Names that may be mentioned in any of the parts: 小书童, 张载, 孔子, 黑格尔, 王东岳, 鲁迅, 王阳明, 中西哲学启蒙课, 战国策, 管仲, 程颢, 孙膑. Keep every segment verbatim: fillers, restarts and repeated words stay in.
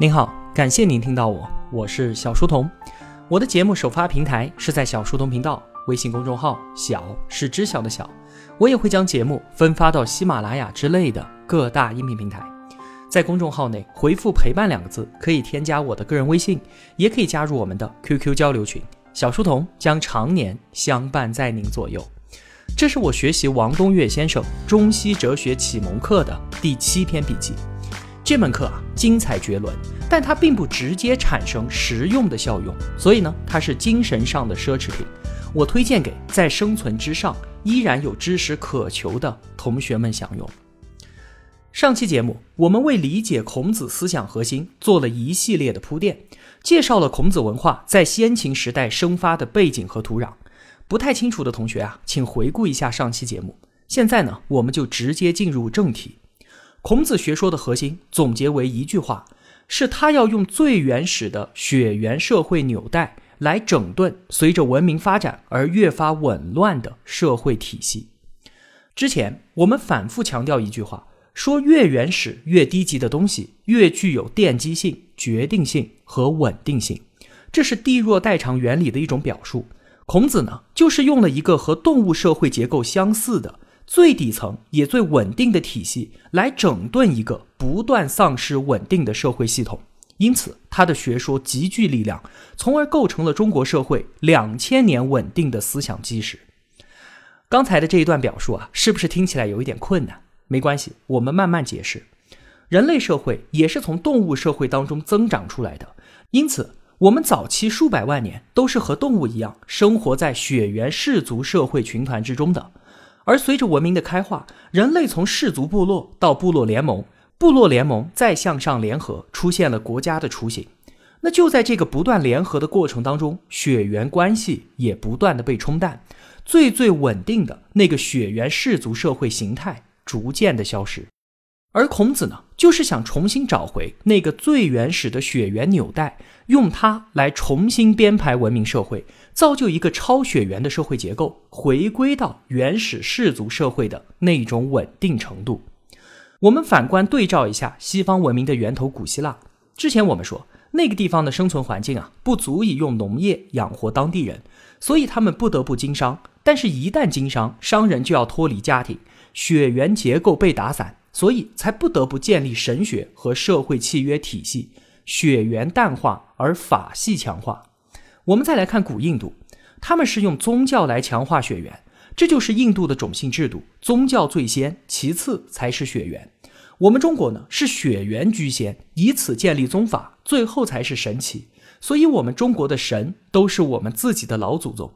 您好，感谢您听到我，我是小书童。我的节目首发平台是在小书童频道微信公众号，小是知晓的小。我也会将节目分发到喜马拉雅之类的各大音频平台。在公众号内回复陪伴两个字，可以添加我的个人微信，也可以加入我们的 Q Q 交流群。小书童将常年相伴在您左右。这是我学习王东岳先生中西哲学启蒙课的第七篇笔记。这门课啊，精彩绝伦，但它并不直接产生实用的效用，所以呢，它是精神上的奢侈品。我推荐给在生存之上依然有知识渴求的同学们享用。上期节目，我们为理解孔子思想核心做了一系列的铺垫，介绍了孔子文化在先秦时代生发的背景和土壤。不太清楚的同学啊，请回顾一下上期节目。现在呢，我们就直接进入正题。孔子学说的核心总结为一句话，是他要用最原始的血缘社会纽带来整顿随着文明发展而越发紊乱的社会体系。之前我们反复强调一句话，说越原始越低级的东西越具有奠基性、决定性和稳定性，这是地弱代偿原理的一种表述。孔子呢，就是用了一个和动物社会结构相似的最底层也最稳定的体系来整顿一个不断丧失稳定的社会系统，因此他的学说极具力量，从而构成了中国社会两千年稳定的思想基石。刚才的这一段表述啊，是不是听起来有一点困难？没关系，我们慢慢解释。人类社会也是从动物社会当中增长出来的，因此我们早期数百万年都是和动物一样生活在血缘氏族社会群团之中的。而随着文明的开化，人类从氏族部落到部落联盟，部落联盟再向上联合，出现了国家的雏形。那就在这个不断联合的过程当中，血缘关系也不断的被冲淡，最最稳定的那个血缘氏族社会形态逐渐的消失。而孔子呢，就是想重新找回那个最原始的血缘纽带，用它来重新编排文明社会，造就一个超血缘的社会结构，回归到原始氏族社会的那种稳定程度。我们反观对照一下西方文明的源头古希腊，之前我们说那个地方的生存环境啊，不足以用农业养活当地人，所以他们不得不经商，但是一旦经商，商人就要脱离家庭，血缘结构被打散，所以才不得不建立神学和社会契约体系，血缘淡化而法系强化。我们再来看古印度，他们是用宗教来强化血缘，这就是印度的种姓制度，宗教最先，其次才是血缘。我们中国呢，是血缘居先，以此建立宗法，最后才是神奇，所以我们中国的神都是我们自己的老祖宗。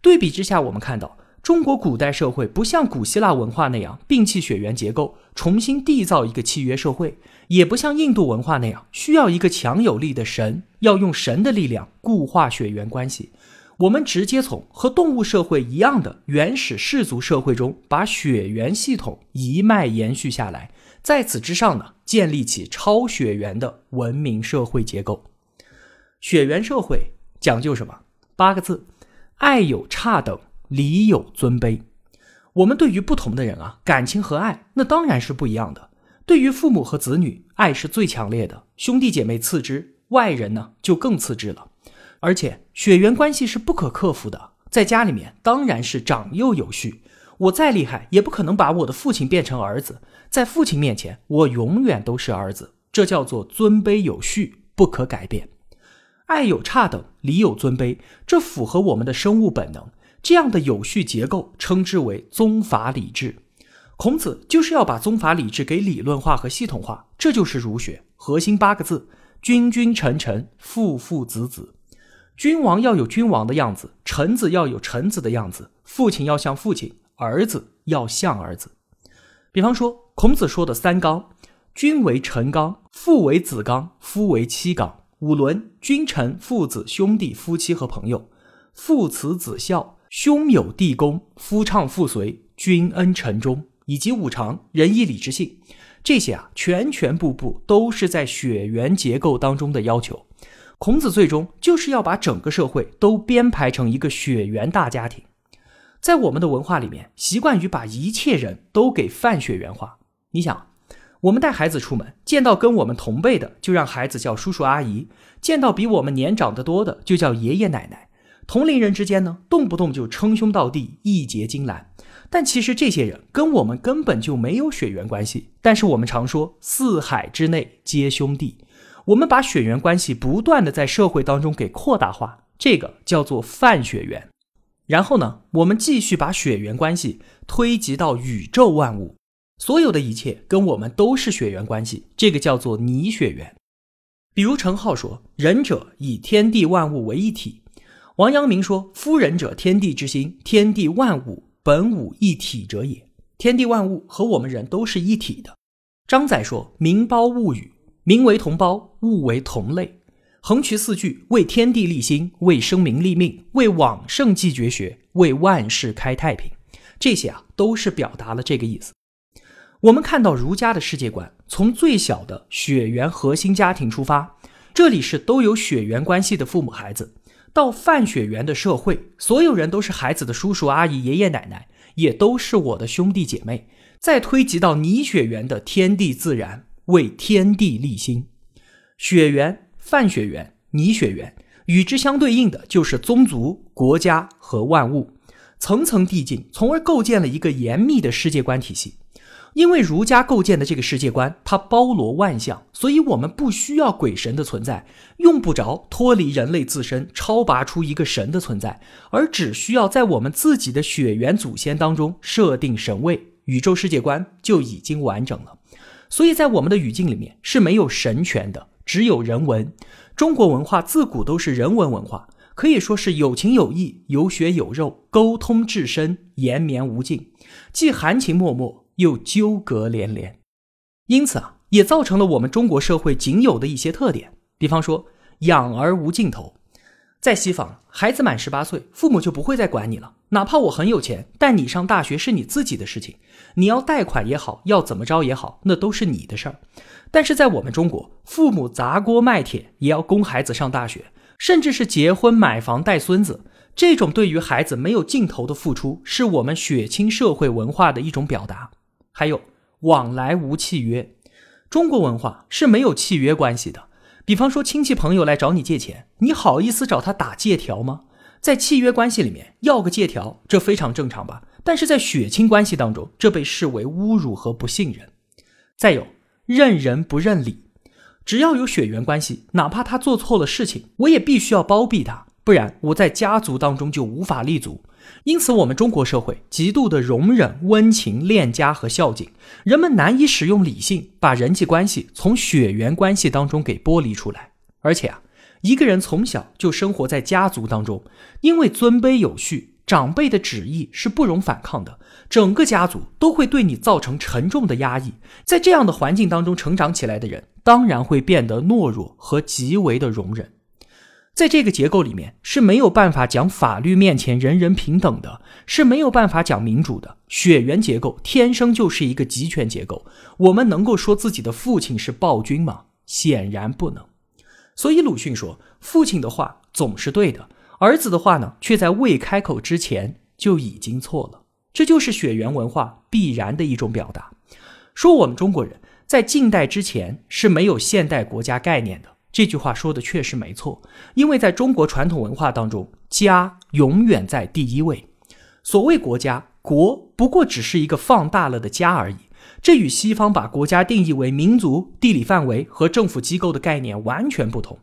对比之下，我们看到中国古代社会不像古希腊文化那样摒弃血缘结构，重新缔造一个契约社会，也不像印度文化那样需要一个强有力的神，要用神的力量固化血缘关系。我们直接从和动物社会一样的原始氏族社会中把血缘系统一脉延续下来，在此之上呢，建立起超血缘的文明社会结构。血缘社会讲究什么？八个字：爱有差等，礼有尊卑。我们对于不同的人啊，感情和爱那当然是不一样的。对于父母和子女，爱是最强烈的，兄弟姐妹次之，外人呢就更次之了。而且血缘关系是不可克服的，在家里面当然是长幼有序，我再厉害也不可能把我的父亲变成儿子，在父亲面前我永远都是儿子，这叫做尊卑有序，不可改变。爱有差等，礼有尊卑，这符合我们的生物本能，这样的有序结构称之为宗法理制。孔子就是要把宗法理制给理论化和系统化，这就是儒学核心八个字：君君臣臣，父父子子。君王要有君王的样子，臣子要有臣子的样子，父亲要像父亲，儿子要像儿子。比方说孔子说的三纲，君为臣纲，父为子纲，夫为妻纲，五伦：君臣父子兄弟夫妻和朋友，父慈子孝，兄友弟恭，夫唱妇随，君恩臣忠，以及五常：仁义礼智信。这些啊，全全部部都是在血缘结构当中的要求。孔子最终就是要把整个社会都编排成一个血缘大家庭。在我们的文化里面，习惯于把一切人都给泛血缘化。你想，我们带孩子出门，见到跟我们同辈的，就让孩子叫叔叔阿姨；见到比我们年长得多的，就叫爷爷奶奶。同龄人之间呢，动不动就称兄道弟，义结金兰。但其实这些人跟我们根本就没有血缘关系，但是我们常说四海之内皆兄弟。我们把血缘关系不断的在社会当中给扩大化，这个叫做泛血缘。然后呢，我们继续把血缘关系推及到宇宙万物，所有的一切跟我们都是血缘关系，这个叫做拟血缘。比如程颢说，仁者以天地万物为一体。王阳明说，夫仁者天地之心，天地万物本吾一体者也。天地万物和我们人都是一体的。张载说，民胞物与，民为同胞，物为同类。横渠四句，为天地立心，为生民立命，为往圣继绝学，为万世开太平。这些啊，都是表达了这个意思。我们看到儒家的世界观，从最小的血缘核心家庭出发，这里是都有血缘关系的父母孩子，到泛血缘的社会，所有人都是孩子的叔叔阿姨爷爷奶奶，也都是我的兄弟姐妹。再推及到拟血缘的天地自然，为天地立心。血缘、泛血缘、拟血缘，与之相对应的就是宗族、国家和万物，层层递进，从而构建了一个严密的世界观体系。因为儒家构建的这个世界观，它包罗万象，所以我们不需要鬼神的存在，用不着脱离人类自身，超拔出一个神的存在，而只需要在我们自己的血缘祖先当中设定神位，宇宙世界观就已经完整了。所以在我们的语境里面是没有神权的，只有人文。中国文化自古都是人文文化，可以说是有情有义，有血有肉，沟通至深，延绵无尽，既含情脉脉，又纠葛连连。因此啊，也造成了我们中国社会仅有的一些特点，比方说养儿无尽头。在西方，孩子满十八岁，父母就不会再管你了，哪怕我很有钱，但你上大学是你自己的事情，你要贷款也好，要怎么着也好，那都是你的事儿。但是在我们中国，父母砸锅卖铁也要供孩子上大学，甚至是结婚买房带孙子，这种对于孩子没有尽头的付出，是我们血亲社会文化的一种表达。还有往来无契约，中国文化是没有契约关系的。比方说亲戚朋友来找你借钱，你好意思找他打借条吗？在契约关系里面要个借条，这非常正常吧，但是在血亲关系当中，这被视为侮辱和不信任。再有认人不认理，只要有血缘关系，哪怕他做错了事情，我也必须要包庇他，不然我在家族当中就无法立足。因此我们中国社会极度的容忍、温情、恋家和孝敬，人们难以使用理性把人际关系从血缘关系当中给剥离出来。而且啊，一个人从小就生活在家族当中，因为尊卑有序，长辈的旨意是不容反抗的，整个家族都会对你造成沉重的压抑。在这样的环境当中成长起来的人，当然会变得懦弱和极为的容忍。在这个结构里面是没有办法讲法律面前人人平等的，是没有办法讲民主的。血缘结构天生就是一个集权结构，我们能够说自己的父亲是暴君吗？显然不能。所以鲁迅说，父亲的话总是对的，儿子的话呢，却在未开口之前就已经错了。这就是血缘文化必然的一种表达。说我们中国人在近代之前是没有现代国家概念的，这句话说的确实没错，因为在中国传统文化当中，家永远在第一位。所谓国家，国不过只是一个放大了的家而已，这与西方把国家定义为民族、地理范围和政府机构的概念完全不同。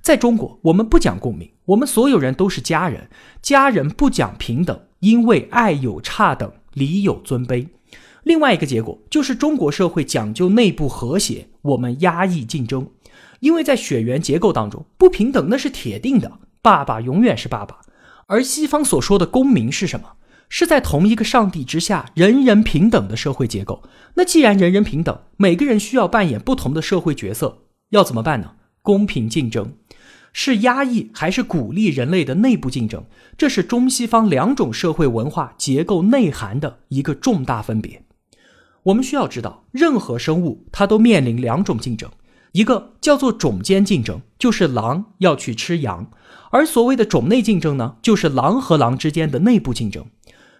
在中国，我们不讲共鸣，我们所有人都是家人，家人不讲平等，因为爱有差等，理有尊卑。另外一个结果就是中国社会讲究内部和谐，我们压抑竞争。因为在血缘结构当中，不平等那是铁定的，爸爸永远是爸爸。而西方所说的公民是什么？是在同一个上帝之下人人平等的社会结构。那既然人人平等，每个人需要扮演不同的社会角色，要怎么办呢？公平竞争。是压抑还是鼓励人类的内部竞争？这是中西方两种社会文化结构内涵的一个重大分别。我们需要知道，任何生物它都面临两种竞争，一个叫做种间竞争，就是狼要去吃羊，而所谓的种内竞争呢，就是狼和狼之间的内部竞争。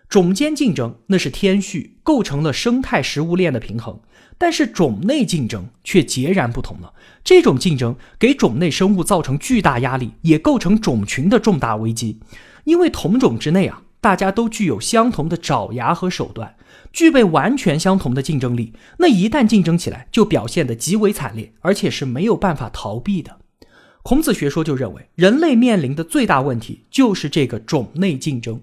种间竞争那是天序，构成了生态食物链的平衡，但是种内竞争却截然不同了。这种竞争给种内生物造成巨大压力，也构成种群的重大危机。因为同种之内啊，大家都具有相同的爪牙和手段，具备完全相同的竞争力，那一旦竞争起来就表现得极为惨烈，而且是没有办法逃避的。孔子学说就认为，人类面临的最大问题就是这个种内竞争。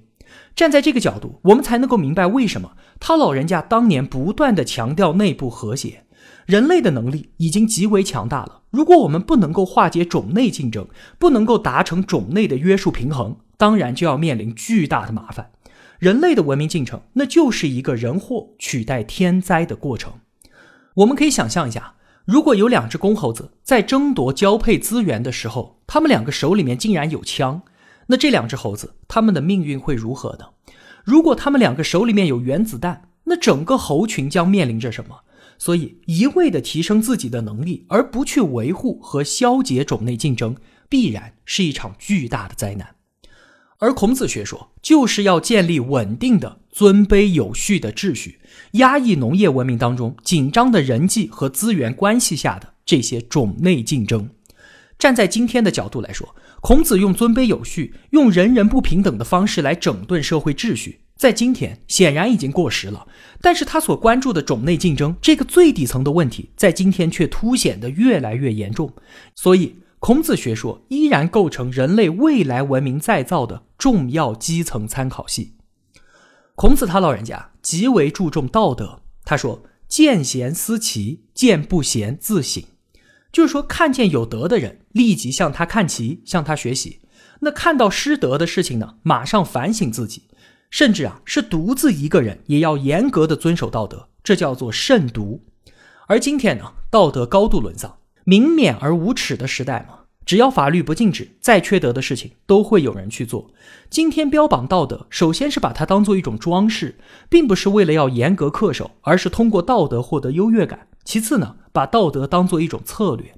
站在这个角度，我们才能够明白为什么他老人家当年不断地强调内部和谐。人类的能力已经极为强大了，如果我们不能够化解种内竞争，不能够达成种内的约束平衡，当然就要面临巨大的麻烦。人类的文明进程，那就是一个人祸取代天灾的过程。我们可以想象一下，如果有两只公猴子在争夺交配资源的时候，他们两个手里面竟然有枪，那这两只猴子他们的命运会如何呢？如果他们两个手里面有原子弹，那整个猴群将面临着什么？所以一味地提升自己的能力，而不去维护和消解种内竞争，必然是一场巨大的灾难。而孔子学说就是要建立稳定的尊卑有序的秩序，压抑农业文明当中紧张的人际和资源关系下的这些种内竞争。站在今天的角度来说，孔子用尊卑有序，用人人不平等的方式来整顿社会秩序，在今天显然已经过时了，但是他所关注的种内竞争这个最底层的问题，在今天却凸显得越来越严重。所以孔子学说依然构成人类未来文明再造的重要基层参考系。孔子他老人家极为注重道德，他说见贤思齐，见不贤自省，就是说看见有德的人立即向他看齐，向他学习，那看到失德的事情呢，马上反省自己，甚至啊是独自一个人也要严格的遵守道德，这叫做慎独。而今天呢，道德高度沦丧，明勉而无耻的时代嘛，只要法律不禁止，再缺德的事情都会有人去做。今天标榜道德，首先是把它当做一种装饰，并不是为了要严格恪守，而是通过道德获得优越感。其次呢，把道德当做一种策略，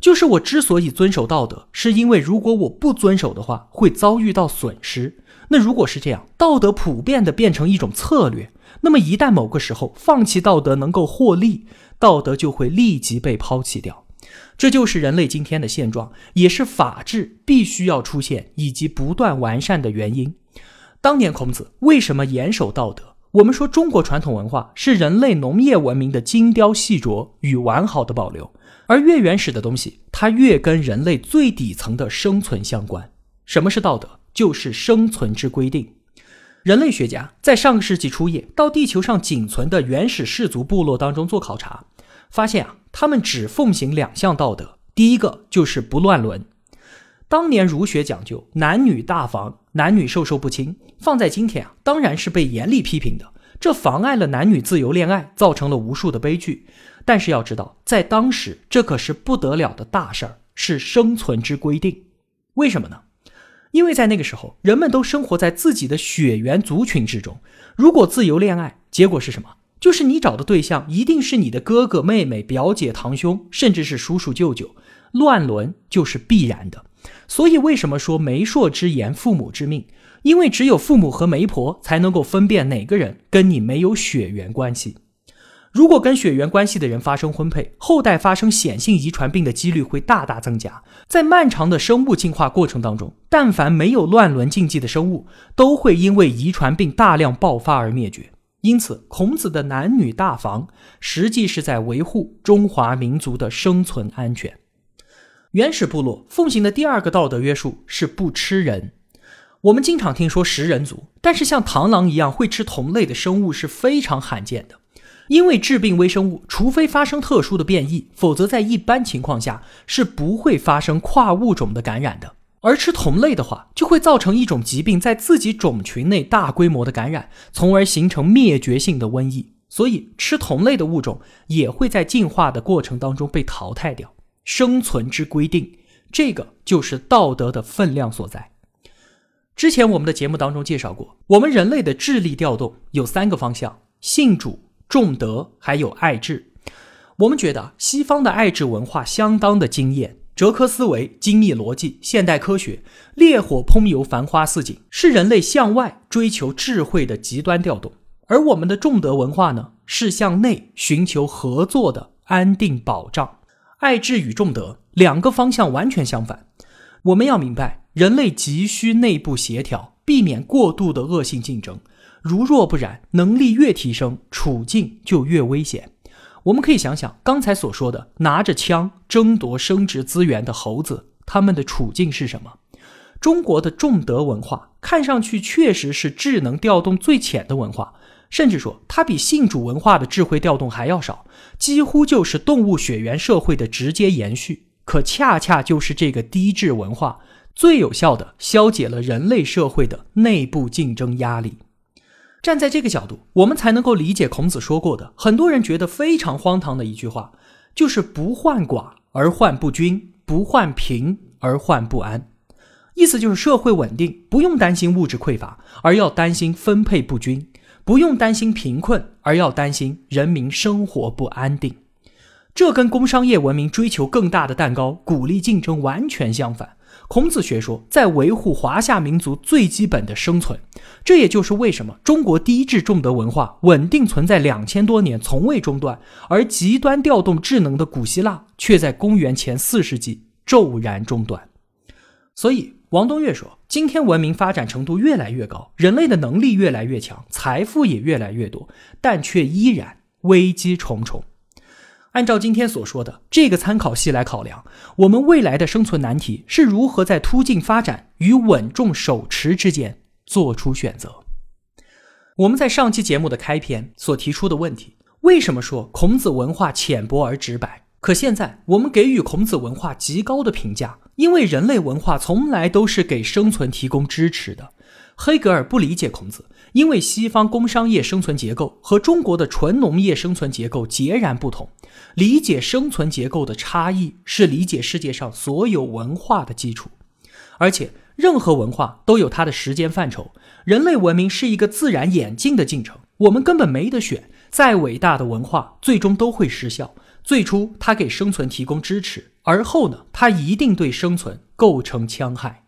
就是我之所以遵守道德，是因为如果我不遵守的话，会遭遇到损失。那如果是这样，道德普遍的变成一种策略，那么一旦某个时候放弃道德能够获利，道德就会立即被抛弃掉。这就是人类今天的现状，也是法治必须要出现以及不断完善的原因。当年孔子为什么严守道德？我们说中国传统文化是人类农业文明的精雕细琢与完好的保留，而越原始的东西，它越跟人类最底层的生存相关。什么是道德？就是生存之规定。人类学家在上个世纪初叶到地球上仅存的原始氏族部落当中做考察，发现啊，他们只奉行两项道德，第一个就是不乱伦。当年儒学讲究男女大防，男女授受不亲，放在今天啊，当然是被严厉批评的，这妨碍了男女自由恋爱，造成了无数的悲剧。但是要知道，在当时这可是不得了的大事儿，是生存之规定。为什么呢？因为在那个时候，人们都生活在自己的血缘族群之中，如果自由恋爱，结果是什么？就是你找的对象一定是你的哥哥妹妹表姐堂兄，甚至是叔叔舅舅，乱伦就是必然的。所以为什么说媒妁之言父母之命？因为只有父母和媒婆才能够分辨哪个人跟你没有血缘关系。如果跟血缘关系的人发生婚配，后代发生显性遗传病的几率会大大增加。在漫长的生物进化过程当中，但凡没有乱伦禁忌的生物，都会因为遗传病大量爆发而灭绝。因此，孔子的男女大防，实际是在维护中华民族的生存安全。原始部落奉行的第二个道德约束是不吃人。我们经常听说食人族，但是像螳螂一样会吃同类的生物是非常罕见的。因为致病微生物，除非发生特殊的变异，否则在一般情况下是不会发生跨物种的感染的。而吃同类的话，就会造成一种疾病在自己种群内大规模的感染，从而形成灭绝性的瘟疫。所以吃同类的物种也会在进化的过程当中被淘汰掉。生存之规定，这个就是道德的分量所在。之前我们的节目当中介绍过，我们人类的智力调动有三个方向：信主、重德还有爱智。我们觉得西方的爱智文化相当的惊艳，哲科思维、精密逻辑、现代科学，烈火烹油繁花似锦，是人类向外追求智慧的极端调动。而我们的重德文化呢，是向内寻求合作的安定保障。爱智与重德两个方向完全相反。我们要明白，人类急需内部协调，避免过度的恶性竞争。如若不然，能力越提升，处境就越危险。我们可以想想刚才所说的拿着枪争夺生殖资源的猴子，他们的处境是什么？中国的重德文化看上去确实是智能调动最浅的文化，甚至说它比信主文化的智慧调动还要少，几乎就是动物血缘社会的直接延续。可恰恰就是这个低智文化最有效地消解了人类社会的内部竞争压力。站在这个角度，我们才能够理解孔子说过的很多人觉得非常荒唐的一句话，就是不患寡而患不均，不患贫而患不安。意思就是社会稳定不用担心物质匮乏，而要担心分配不均，不用担心贫困，而要担心人民生活不安定。这跟工商业文明追求更大的蛋糕，鼓励竞争完全相反。孔子学说在维护华夏民族最基本的生存，这也就是为什么中国低智重德文化稳定存在两千多年，从未中断，而极端调动智能的古希腊却在公元前四世纪骤然中断。所以王东岳说，今天文明发展程度越来越高，人类的能力越来越强，财富也越来越多，但却依然危机重重。按照今天所说的这个参考系来考量，我们未来的生存难题是如何在突进发展与稳重手持之间做出选择。我们在上期节目的开篇所提出的问题，为什么说孔子文化浅薄而直白？可现在我们给予孔子文化极高的评价，因为人类文化从来都是给生存提供支持的。黑格尔不理解孔子，因为西方工商业生存结构和中国的纯农业生存结构截然不同，理解生存结构的差异是理解世界上所有文化的基础。而且任何文化都有它的时间范畴，人类文明是一个自然演进的进程，我们根本没得选，再伟大的文化最终都会失效。最初它给生存提供支持，而后呢，它一定对生存构成戕害。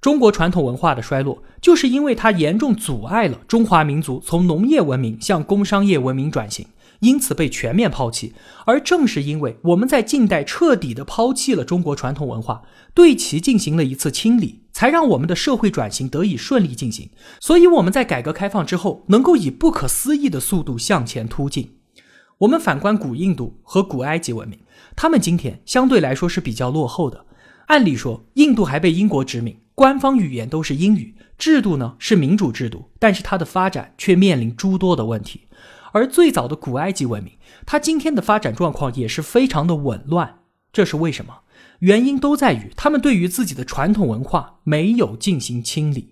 中国传统文化的衰落，就是因为它严重阻碍了中华民族从农业文明向工商业文明转型，因此被全面抛弃。而正是因为我们在近代彻底地抛弃了中国传统文化，对其进行了一次清理，才让我们的社会转型得以顺利进行。所以我们在改革开放之后，能够以不可思议的速度向前突进。我们反观古印度和古埃及文明，他们今天相对来说是比较落后的。按理说，印度还被英国殖民，官方语言都是英语，制度呢是民主制度，但是它的发展却面临诸多的问题。而最早的古埃及文明，它今天的发展状况也是非常的紊乱。这是为什么？原因都在于他们对于自己的传统文化没有进行清理。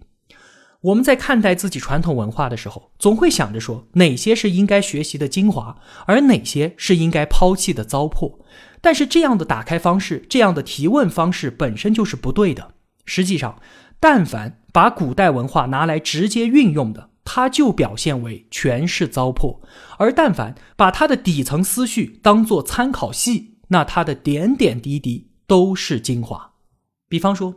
我们在看待自己传统文化的时候，总会想着说哪些是应该学习的精华，而哪些是应该抛弃的糟粕。但是这样的打开方式，这样的提问方式本身就是不对的。实际上，但凡把古代文化拿来直接运用的，它就表现为全是糟粕；而但凡把它的底层思绪当作参考系，那它的点点滴滴都是精华。比方说，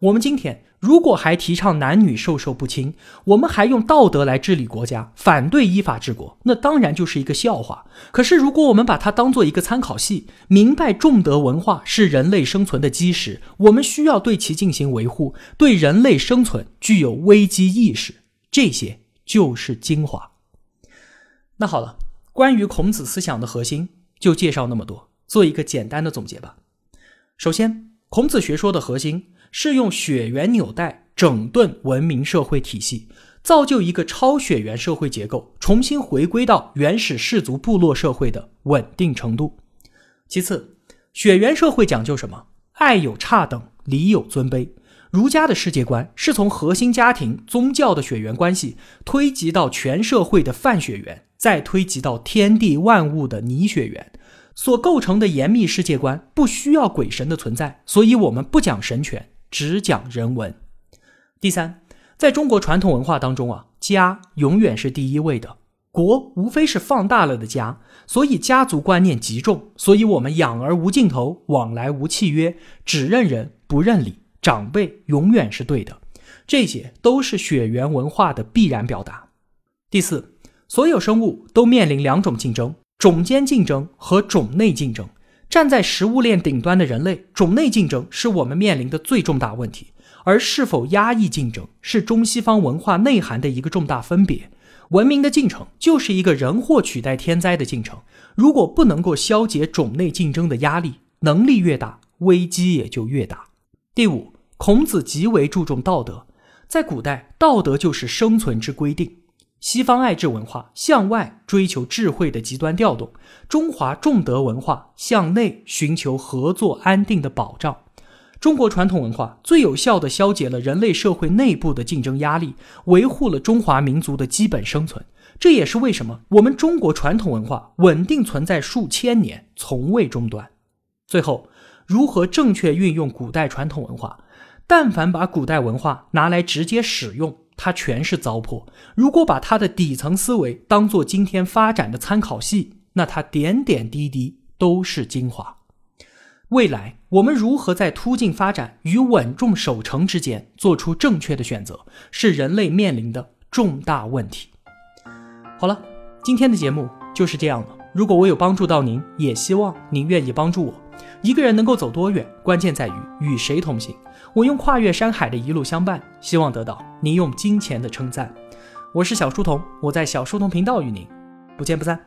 我们今天如果还提倡男女授受不亲，我们还用道德来治理国家，反对依法治国，那当然就是一个笑话。可是如果我们把它当做一个参考系，明白重德文化是人类生存的基石，我们需要对其进行维护，对人类生存具有危机意识，这些就是精华。那好了，关于孔子思想的核心就介绍那么多，做一个简单的总结吧。首先，孔子学说的核心是用血缘纽带整顿文明社会体系，造就一个超血缘社会结构，重新回归到原始氏族部落社会的稳定程度。其次，血缘社会讲究什么？爱有差等，礼有尊卑。儒家的世界观是从核心家庭、宗教的血缘关系推及到全社会的泛血缘，再推及到天地万物的泥血缘。所构成的严密世界观不需要鬼神的存在，所以我们不讲神权，只讲人文。第三，在中国传统文化当中啊，家永远是第一位的。国无非是放大了的家，所以家族观念极重，所以我们养儿无尽头，往来无契约，只认人不认理，长辈永远是对的。这些都是血缘文化的必然表达。第四，所有生物都面临两种竞争，种间竞争和种内竞争。站在食物链顶端的人类，种内竞争是我们面临的最重大问题，而是否压抑竞争是中西方文化内涵的一个重大分别。文明的进程就是一个人祸取代天灾的进程，如果不能够消解种内竞争的压力，能力越大，危机也就越大。第五，孔子极为注重道德。在古代，道德就是生存之规定。西方爱智文化向外追求智慧的极端调动，中华重德文化向内寻求合作安定的保障。中国传统文化最有效地消解了人类社会内部的竞争压力，维护了中华民族的基本生存。这也是为什么我们中国传统文化稳定存在数千年，从未中断。最后，如何正确运用古代传统文化？但凡把古代文化拿来直接使用，它全是糟粕。如果把它的底层思维当作今天发展的参考系，那它点点滴滴都是精华。未来我们如何在突进发展与稳重守成之间做出正确的选择，是人类面临的重大问题。好了，今天的节目就是这样了。如果我有帮助到您，也希望您愿意帮助我。一个人能够走多远，关键在于与谁同行。我用跨越山海的一路相伴，希望得到您用金钱的称赞。我是小书童，我在小书童频道与您不见不散。